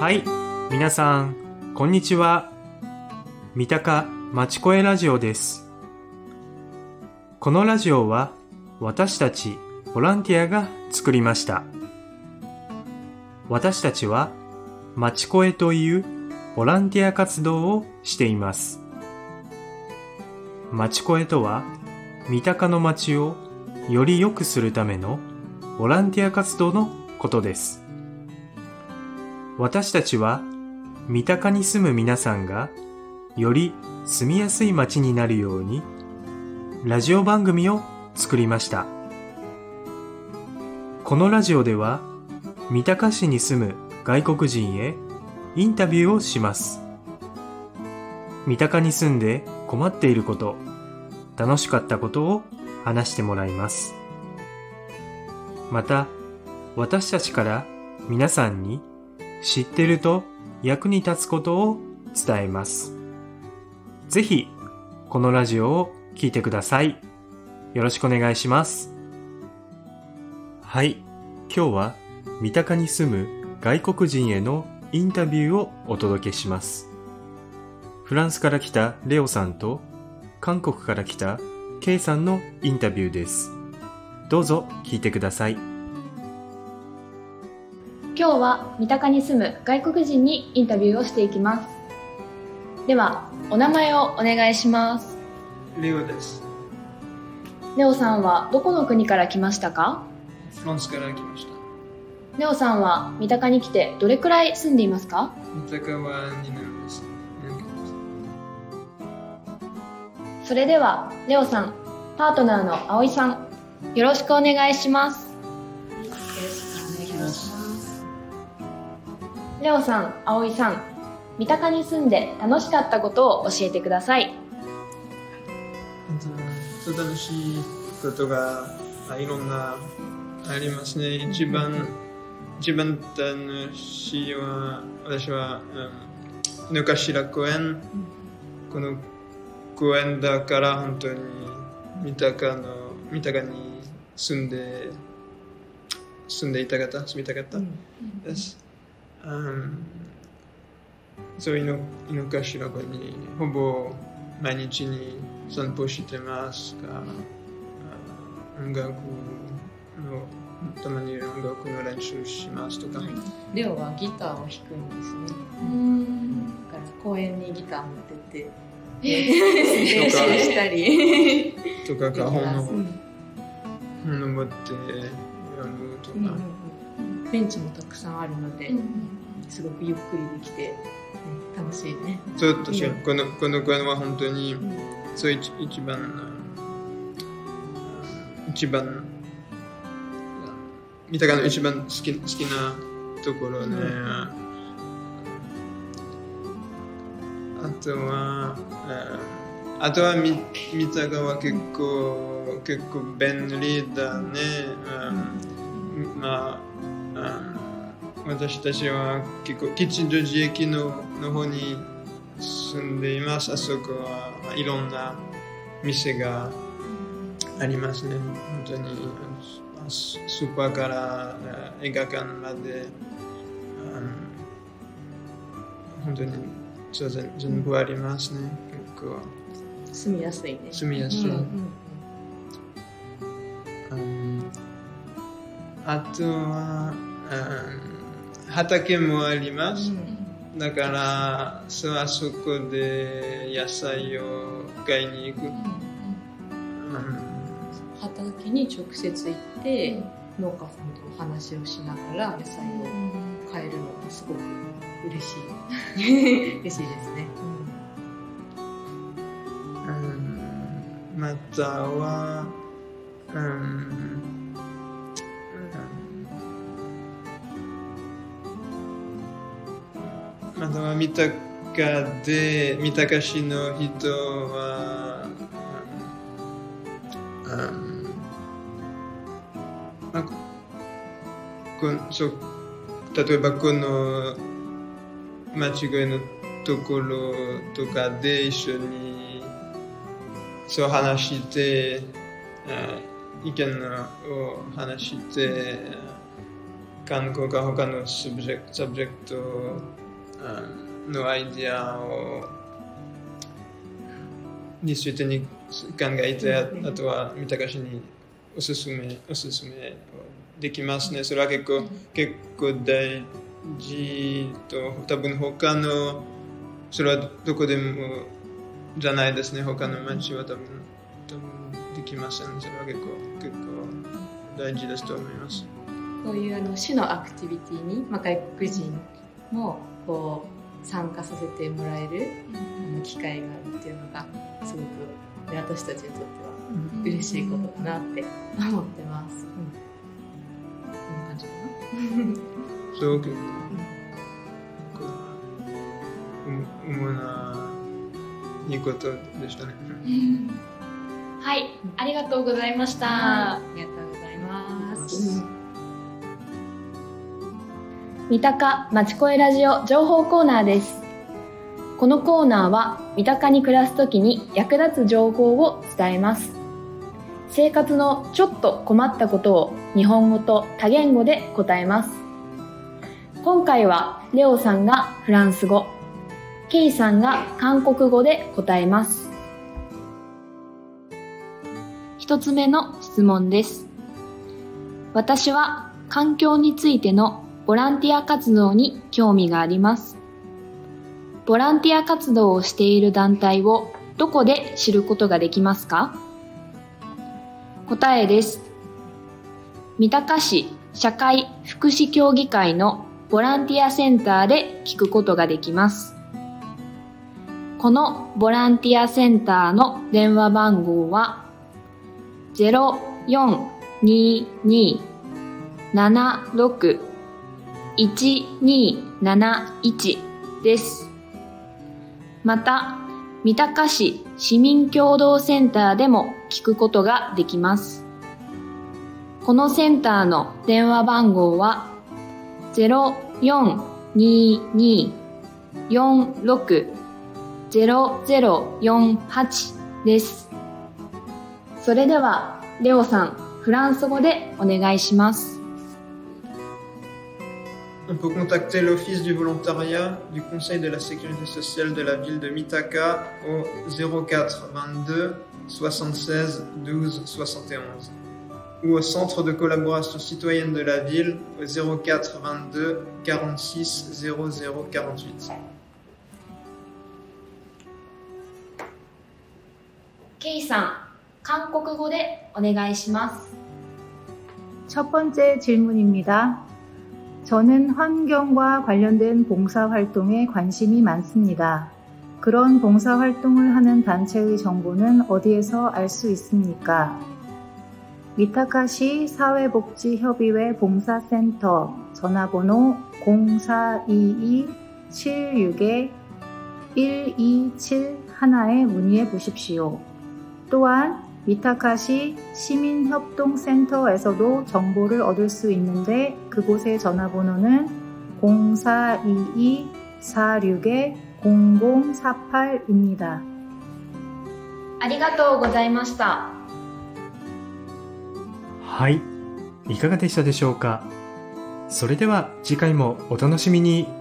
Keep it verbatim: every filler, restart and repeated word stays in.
はい、皆さんこんにちは。三鷹町声ラジオです。このラジオは私たちボランティアが作りました。私たちは町声というボランティア活動をしています。町声とは三鷹の町をより良くするためのボランティア活動のことです。私たちは三鷹に住む皆さんがより住みやすい町になるようにラジオ番組を作りました。このラジオでは三鷹市に住む外国人へインタビューをします。三鷹に住んで困っていること、楽しかったことを話してもらいます。また私たちから皆さんに知ってると役に立つことを伝えます。ぜひこのラジオを聞いてください。よろしくお願いします。はい、今日は三鷹に住む外国人へのインタビューをお届けします。フランスから来たレオさんと韓国から来たケイさんのインタビューです。どうぞ聞いてください。今日は三鷹に住む外国人にインタビューをしていきます。ではお名前をお願いします。レオです。レオさんはどこの国から来ましたか？フランスから来ました。レオさんは三鷹に来てどれくらい住んでいますか？三鷹はにねんです。それではレオさん、パートナーの葵さん、よろしくお願いします。よろしくお願いします。レオさん、葵さん、三鷹に住んで楽しかったことを教えてください。楽しいことがいろんなありますね。一番一番楽しいは私は、うん、井の頭公園、うん、この公園だから本当に三鷹の三鷹に住んで住んでいたかった住みたかったです、うんうん、そう井の頭公園にほぼ毎日に散歩してますか。音楽のたまに音楽の練習しますとか、はい、レオはギターを弾くんですね。うんだから公園にギター持ってって練習したりとかか本を本を持って読むとか、うんうん、ベンチもたくさんあるので、うん、すごくゆっくりできて楽しいね。ちょっとこのこの公園は本当に、うん、そう一一番一番三鷹の一番好き好きなところね、うん。あとはあとは三鷹は結構結構便利だね。うん、まあ。私たちは結構吉祥寺駅 の, の方に住んでいます。あそこはいろんな店がありますね。本当にスーパーから映画館まで、うん、本当に全部ありますね。結構住みやすいね。住みやすい、うんうんうん、あとは、うん畑もあります。だから、そうあそこで野菜を買いに行く。うんうん、畑に直接行って、うん、農家さんとお話をしながら野菜を買えるのがすごく嬉しい。嬉しいですね。うん、または、うんまたは三鷹で三鷹市の人は、うんまあ、こそう例えばこの町越のところとかで一緒にそう話して、うん、意見を話して韓国が他のサブジェクト、サブジェクトのアイデアをについてに考えて、あとは三鷹市におすすめ、おすすめできますね。それは結構、結構大事と、多分他の、それはどこでもじゃないですね。他の町は多分、多分できません。それは結構、結構大事ですと思います。こういうあの市のアクティビティに、まあ、外国人もこう参加させてもらえる、うん、機会があるっていうのがすごく私たちにとっては嬉しいことかなって思ってます。こんな感じかな。すごく主ないいことでしたね。はい、ありがとうございました。はい、ありがとうございます。三鷹まちこえラジオ情報コーナーです。このコーナーは三鷹に暮らすときに役立つ情報を伝えます。生活のちょっと困ったことを日本語と多言語で答えます。今回はレオさんがフランス語、ケイさんが韓国語で答えます。一つ目の質問です。私は環境についてのボランティア活動に興味があります。ボランティア活動をしている団体をどこで知ることができますか？答えです。三鷹市社会福祉協議会のボランティアセンターで聞くことができます。このボランティアセンターの電話番号はゼロよんにに ななろくいちにーなないちです。また、三鷹市市民協働センターでも聞くことができます。このセンターの電話番号は ゼロよんにに よんろく ゼロゼロよんはち です。それでは、レオさん、フランス語でお願いします。On peut contacter l'Office du volontariat du Conseil de la sécurité sociale de la ville de Mitaka au zéro quatre vingt-deux soixante-seize douze soixante et onze ou au Centre de collaboration citoyenne de la ville au zéro quatre vingt-deux quarante-six zéro zéro quarante-huit. Kei-san, 韓国語でお願いします。첫 번째 질문입니다.저는 환경과 관련된 봉사활동에 관심이 많습니다. 그런 봉사활동을 하는 단체의 정보는 어디에서 알 수 있습니까? 미타카시 사회복지협의회 봉사센터 전화번호 공사이이 칠육 일이칠일에 문의해 보십시오. 또한 미타카시 시민협동센터에서도 정보를 얻을 수 있는데 그곳의 전화번호는 공사이이 사육에 공공사팔입니다. ありがとうございました。 はい、いかがでしたでしょうか。それでは次回もお楽しみに。